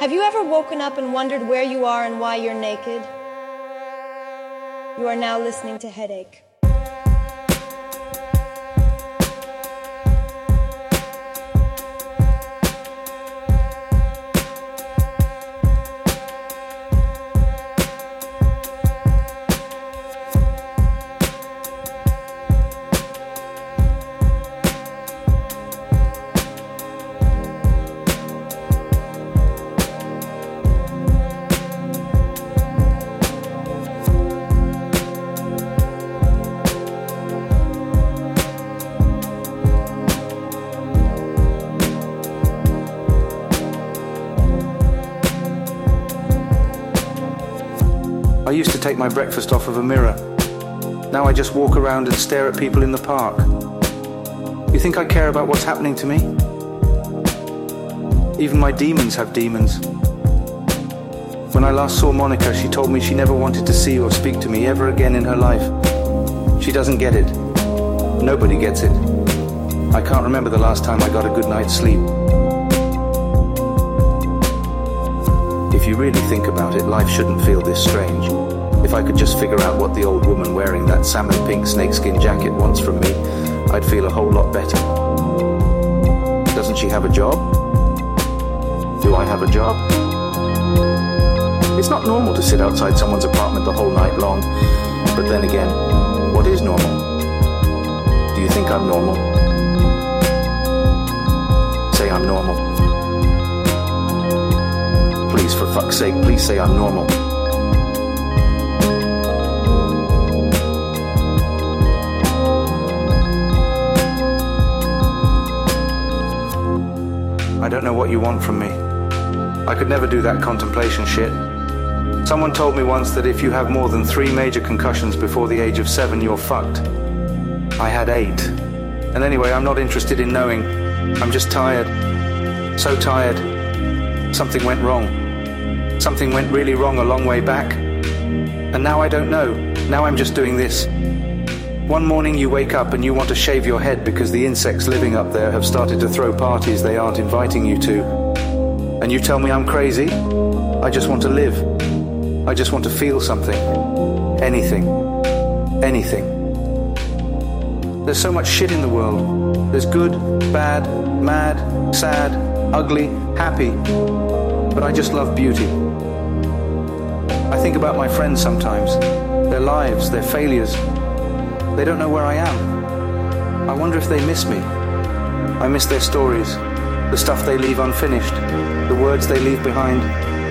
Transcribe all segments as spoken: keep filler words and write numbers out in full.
Have you ever woken up and wondered where you are and why you're naked? You are now listening to Headache. I used to take my breakfast off of a mirror. Now I just walk around and stare at people in the park. You think I care about what's happening to me? Even my demons have demons. When I last saw Monica, she told me she never wanted to see or speak to me ever again in her life. She doesn't get it. Nobody gets it. I can't remember the last time I got a good night's sleep. If you really think about it, life shouldn't feel this strange. If I could just figure out what the old woman wearing that salmon pink snakeskin jacket wants from me, I'd feel a whole lot better. Doesn't she have a job? Do I have a job? It's not normal to sit outside someone's apartment the whole night long, but then again, what is normal? Do you think I'm normal? Say I'm normal. Please, for fuck's sake, please say I'm normal. I don't know what you want from me. I could never do that contemplation shit. Someone told me once that if you have more than three major concussions before the age of seven, you're fucked. I had eight. And anyway, I'm not interested in knowing. I'm just tired. So tired. Something went wrong. Something went really wrong a long way back. And now I don't know. Now I'm just doing this. One morning you wake up and you want to shave your head because the insects living up there have started to throw parties they aren't inviting you to. And you tell me I'm crazy? I just want to live. I just want to feel something. Anything. Anything. There's so much shit in the world. There's good, bad, mad, sad, ugly, happy. But I just love beauty. I think about my friends sometimes, their lives, their failures. They don't know where I am. I wonder if they miss me. I miss their stories, the stuff they leave unfinished, the words they leave behind,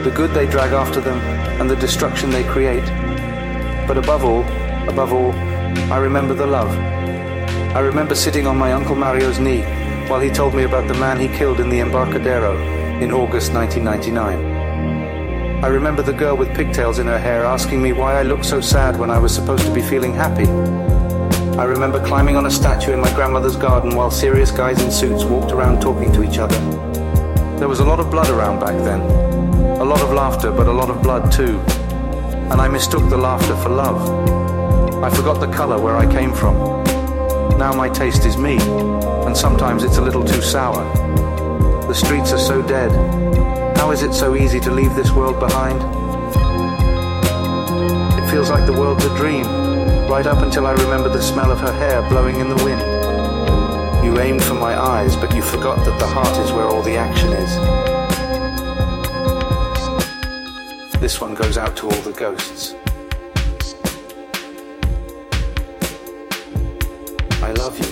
the good they drag after them, and the destruction they create. But above all, above all, I remember the love. I remember sitting on my Uncle Mario's knee while he told me about the man he killed in the Embarcadero in August nineteen ninety-nine. I remember the girl with pigtails in her hair asking me why I looked so sad when I was supposed to be feeling happy. I remember climbing on a statue in my grandmother's garden while serious guys in suits walked around talking to each other. There was a lot of blood around back then. A lot of laughter, but a lot of blood too. And I mistook the laughter for love. I forgot the colour where I came from. Now my taste is me, and sometimes it's a little too sour. The streets are so dead. How is it so easy to leave this world behind? It feels like the world's a dream, right up until I remember the smell of her hair blowing in the wind. You aimed for my eyes, but you forgot that the heart is where all the action is. This one goes out to all the ghosts. I love you.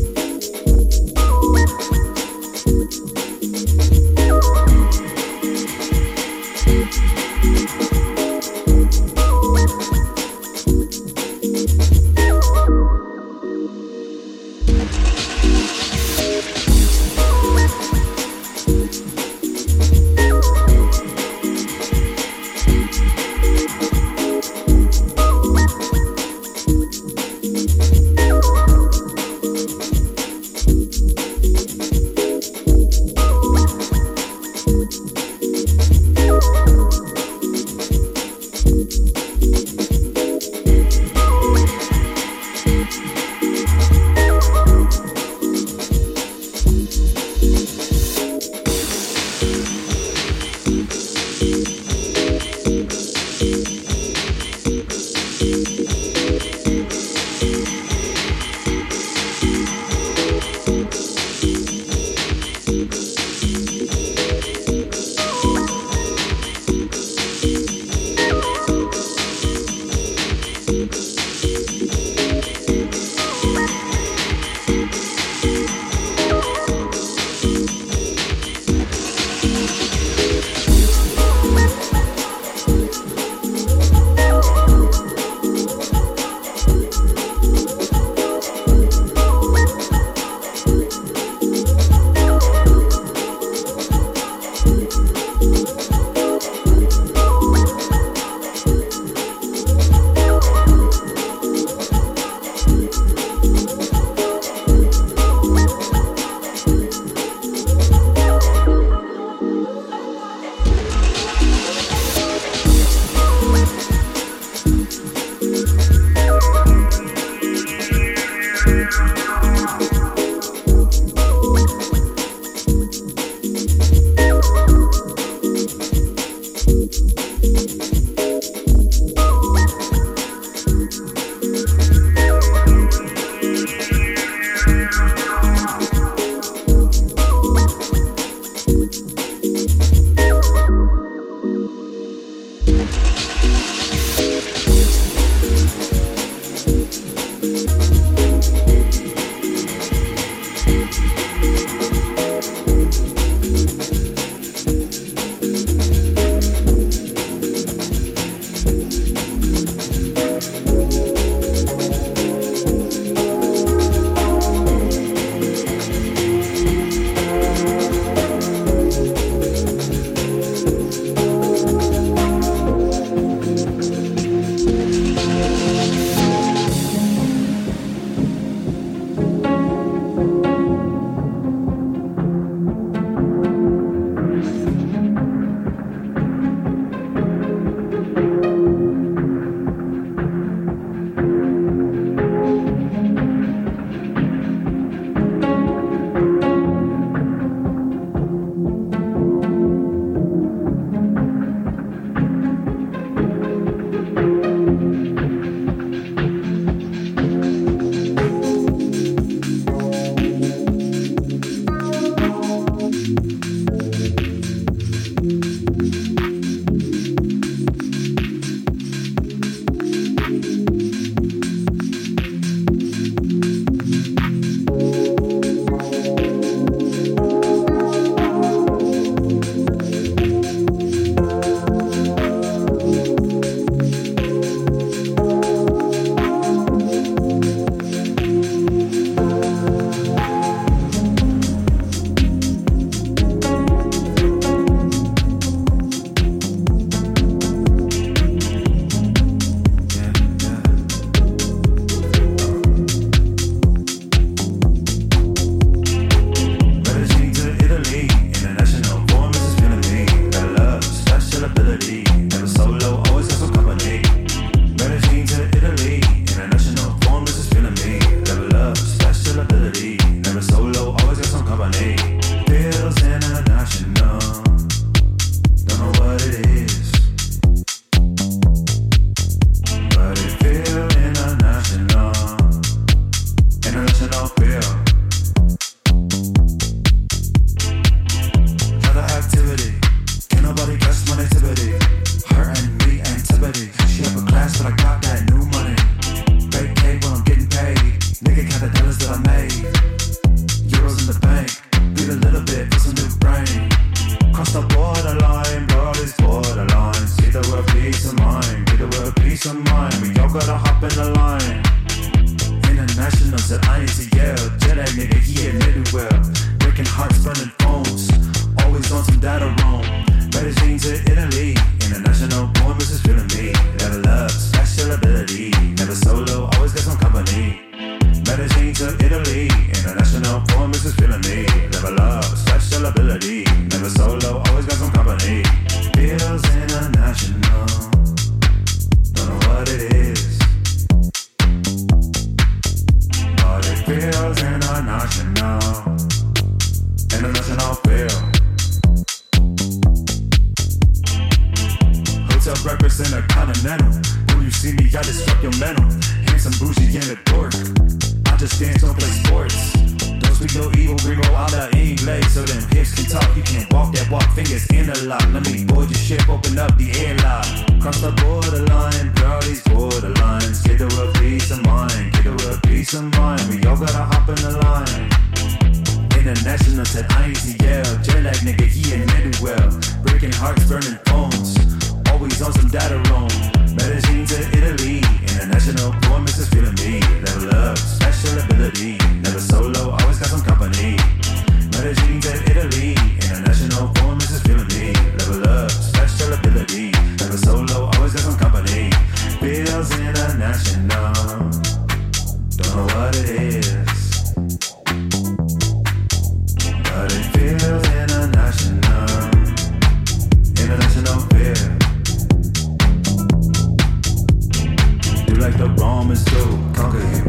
Like the Romans do, conquer you.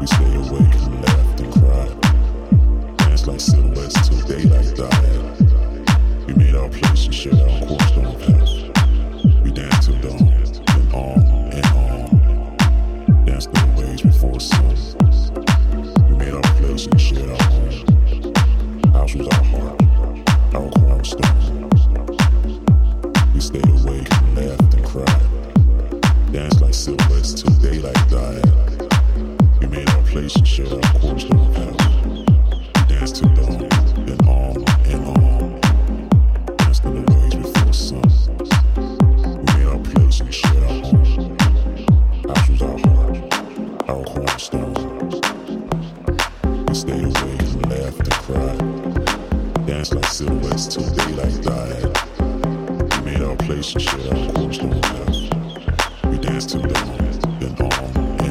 We stay awake and laugh and cry. Dance like silhouettes till daylight died. We made our place and shared our course on the path. We danced till dawn, and on and on. Danced no ways before sun. We made our place and shared our home. House was our heart, our cornerstone. We stayed awake and laughed and cried. Danced like silhouettes till daylight died. We made our place and shared our cornerstone path. We danced till dawn, and on and on. Danced in the ways before sun. We made our place and shared our home. House was our heart, our cornerstone. We stayed awake and laughed and cried. Danced like silhouettes till daylight died. We made our place and shared our cornerstone path. We danced till dawn, and on.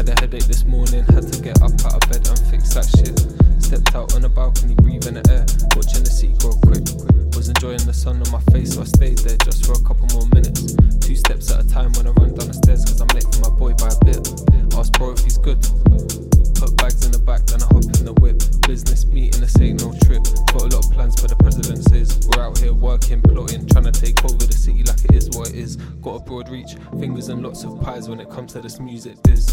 Had a headache this morning, had to get up out of bed and fix that shit. Stepped out on the balcony, breathing the air, watching the sea grow quick. Was enjoying the sun on my face, so I stayed there just for a couple more minutes. Two steps at a time when I run down the stairs, cause I'm late for my boy by a bit. Asked bro if he's good, put bags in the back, then I hop in the whip. Business meeting, this ain't no trip. Got a lot of plans, but the president says we're out here working, plotting, trying to take over the city like it is what it is. Got a broad reach, fingers and lots of pies when it comes to this music biz.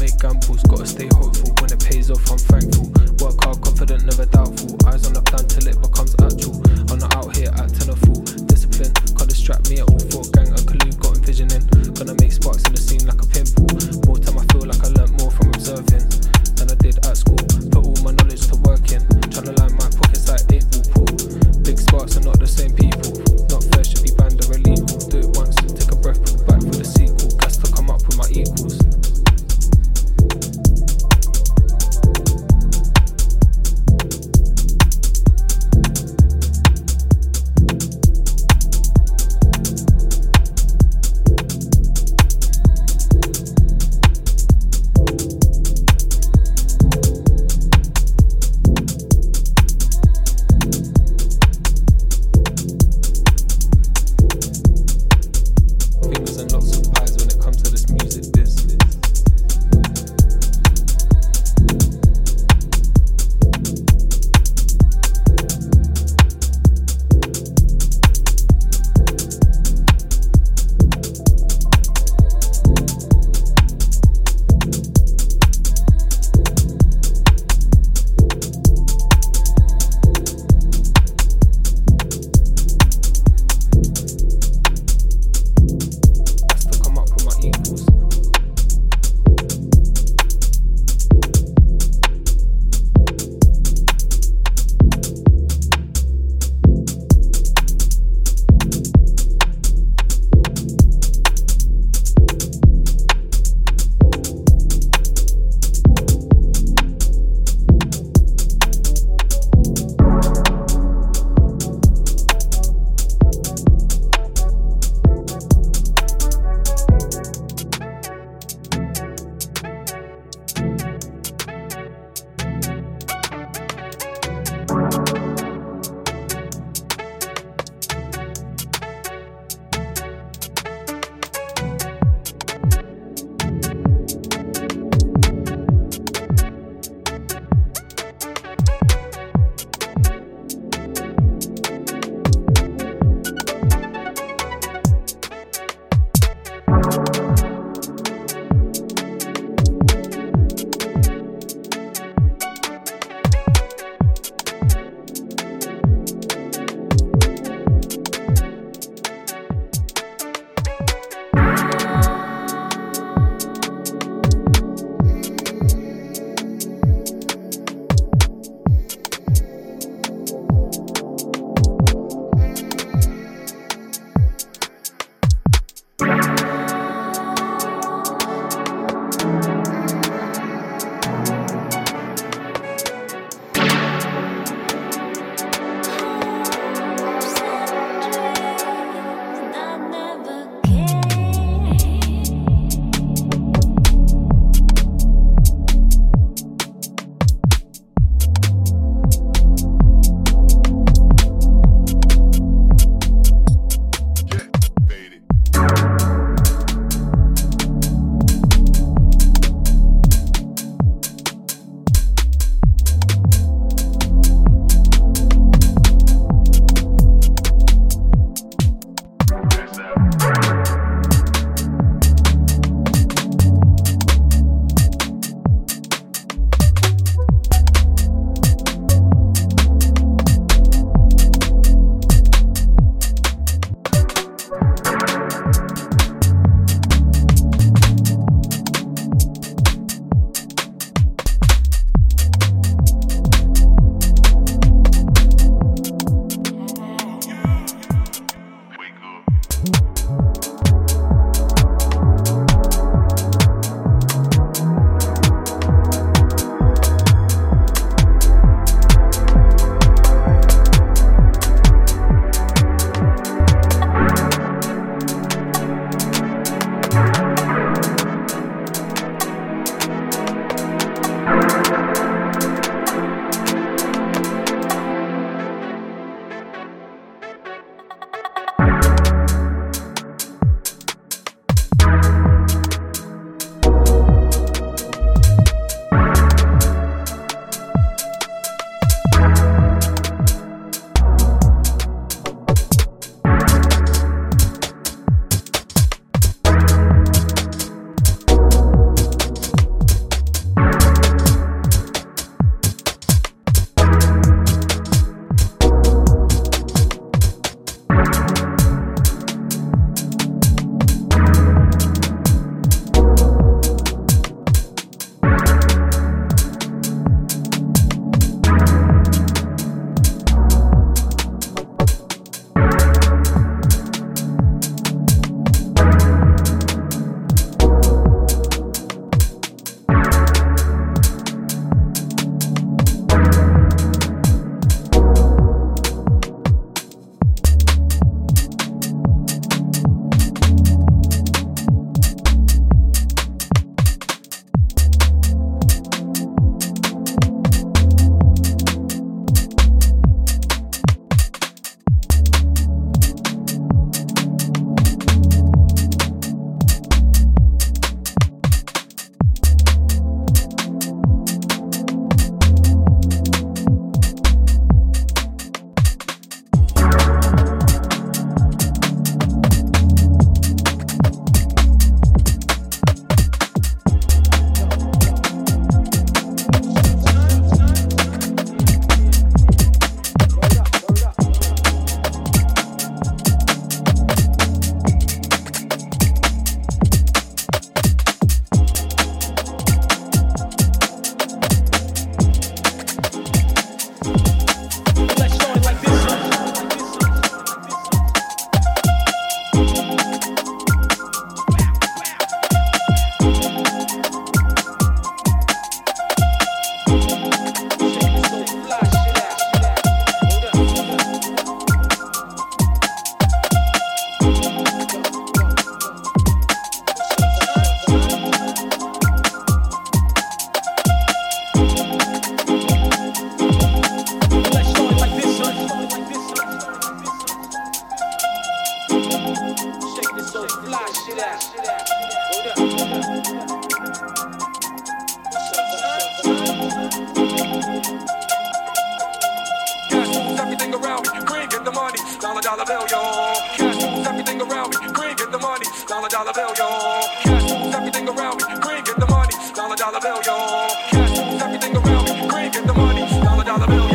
Make gambles, gotta stay hopeful. When it pays off, I'm thankful. Work hard, confident, never doubtful. Eyes on the plan till it becomes actual. I'm not out here acting a fool. Discipline can't distract me at all. Thought gang and collude, got envisioning. Gonna make sparks in the scene like a pinball. More time I feel like I learnt more from observing than I did at school. Put all my knowledge to work in. Trying to line my pockets like eight ball pool. Big sparks are not the same people. Not fair, should be banned or illegal. Do it once, take a breath, pull back for the sequel. Guess to come up with my equals. dollar bill, y'all. Cash moves everything around me. Green, get the money. Dollar, dollar bill, y'all. Cash moves everything around me. Green, get the money. Dollar, dollar bill, y'all. Cash moves everything around me. Green, get the money. Dollar, dollar bill, y'all.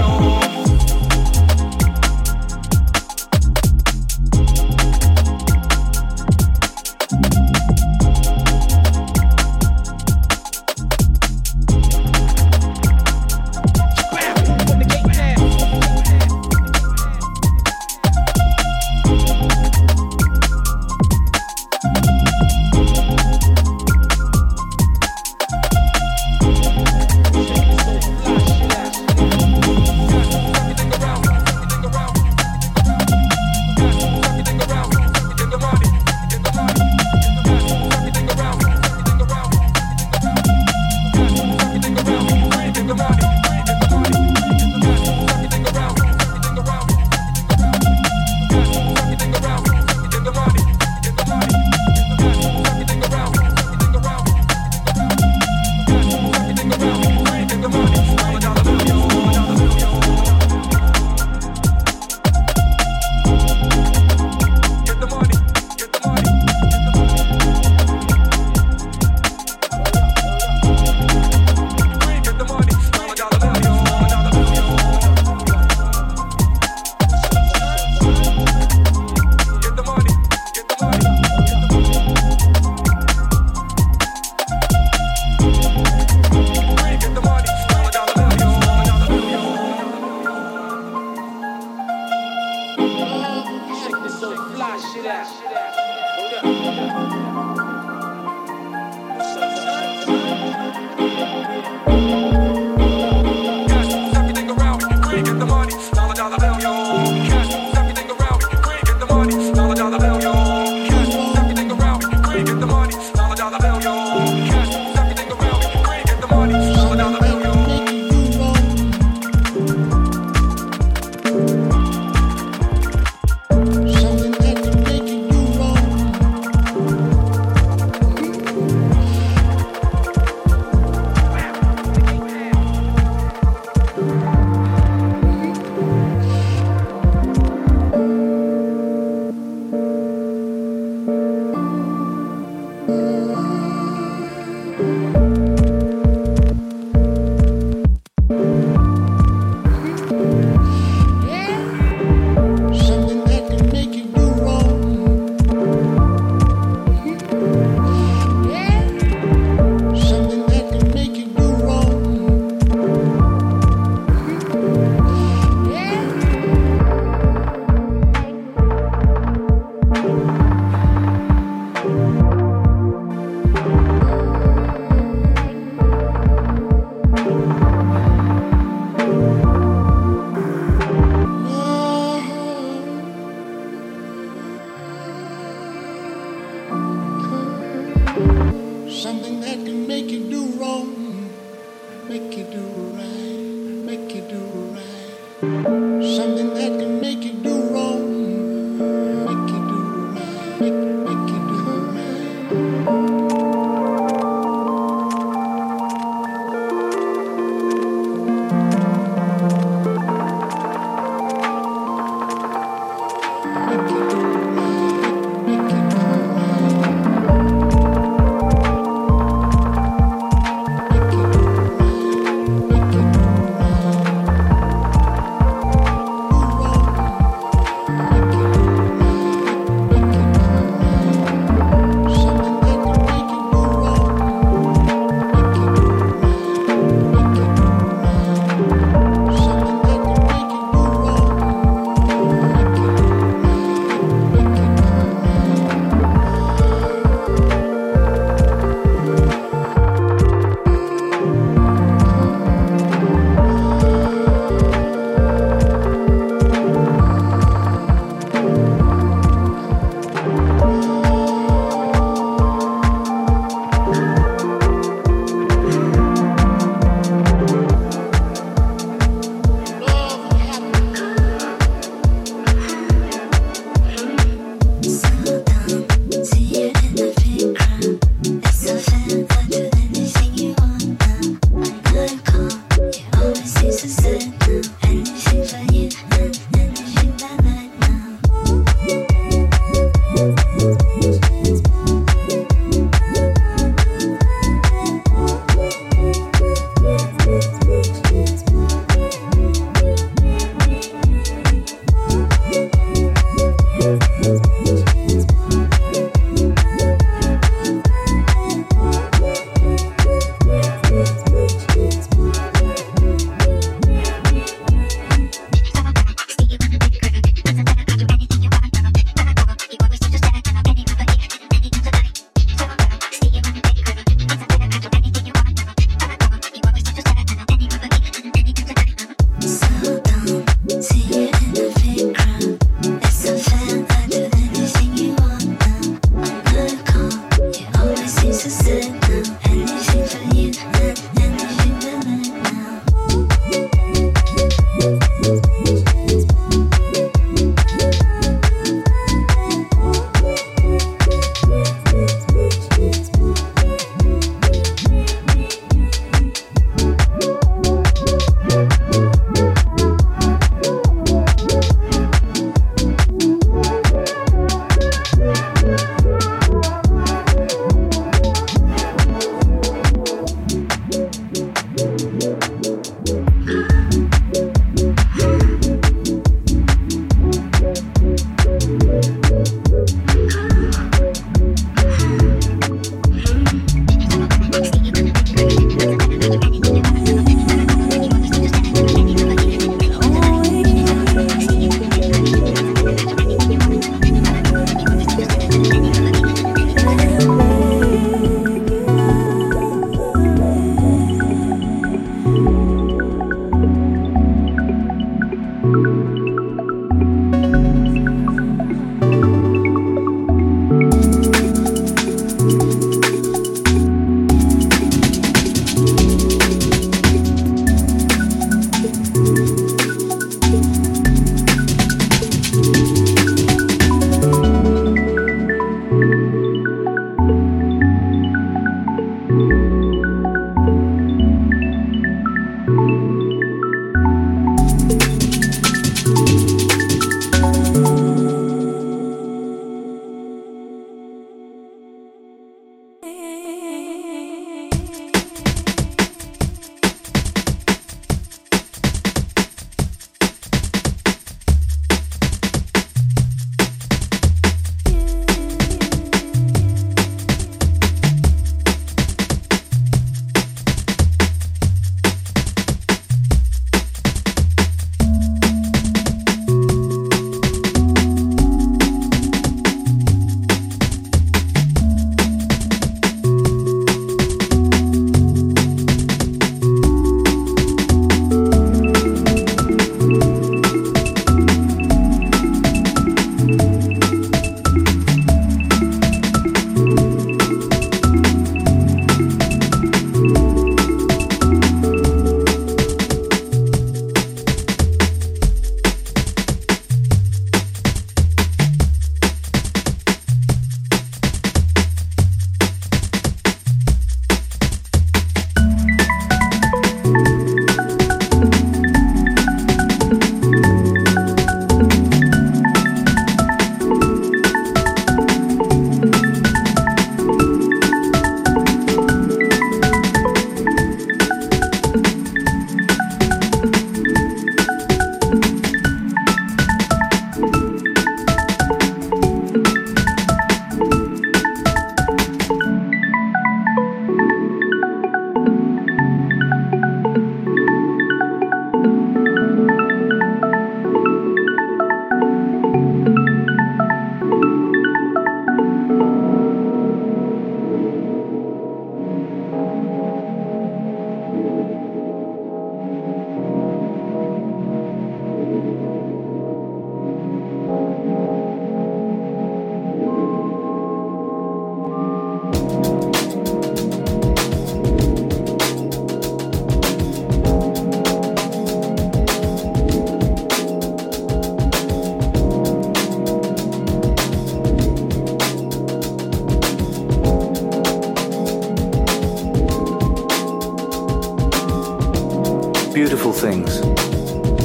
beautiful things,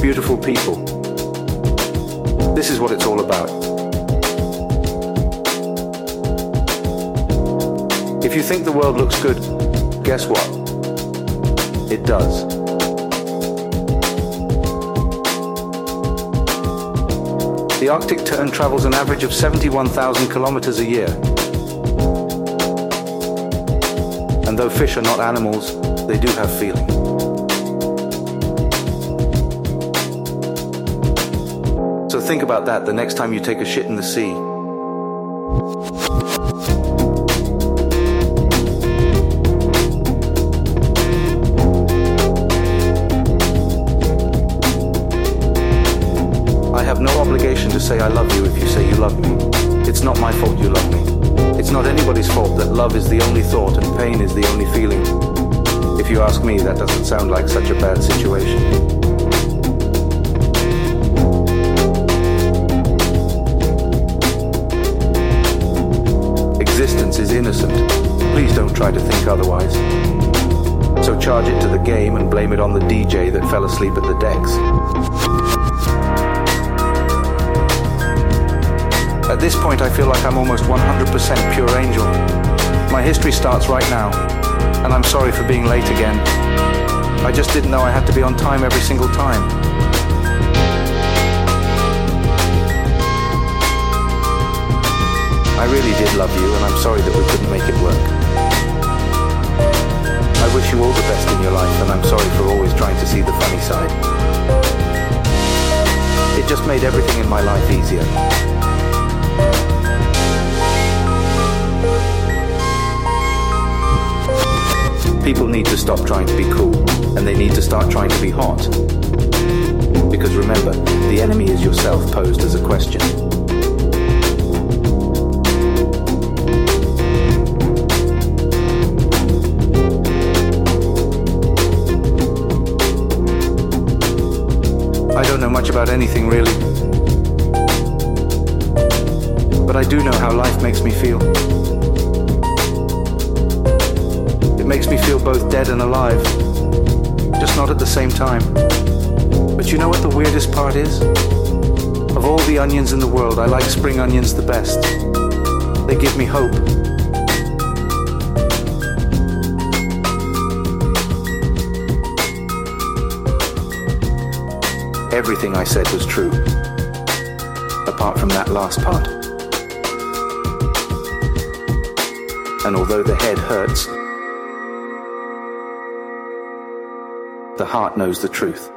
beautiful people. This is what it's all about. If you think the world looks good, guess what? It does. The Arctic tern travels an average of seventy-one thousand kilometers a year. And though fish are not animals, they do have feeling. So think about that the next time you take a shit in the sea. I have no obligation to say I love you if you say you love me. It's not my fault you love me. It's not anybody's fault that love is the only thought and pain is the only feeling. If you ask me, that doesn't sound like such a bad situation. Existence is innocent. Please don't try to think otherwise. So charge it to the game and blame it on the D J that fell asleep at the decks. At this point, I feel like I'm almost one hundred percent pure angel. My history starts right now, and I'm sorry for being late again. I just didn't know I had to be on time every single time. I really did love you, and I'm sorry that we couldn't make it work. I wish you all the best in your life, and I'm sorry for always trying to see the funny side. It just made everything in my life easier. People need to stop trying to be cool, and they need to start trying to be hot. Because remember, the enemy is yourself posed as a question. I don't know much about anything really, but I do know how life makes me feel. It makes me feel both dead and alive, just not at the same time. But you know what the weirdest part is? Of all the onions in the world, I like spring onions the best. They give me hope. Everything I said was true, apart from that last part. And although the head hurts, the heart knows the truth.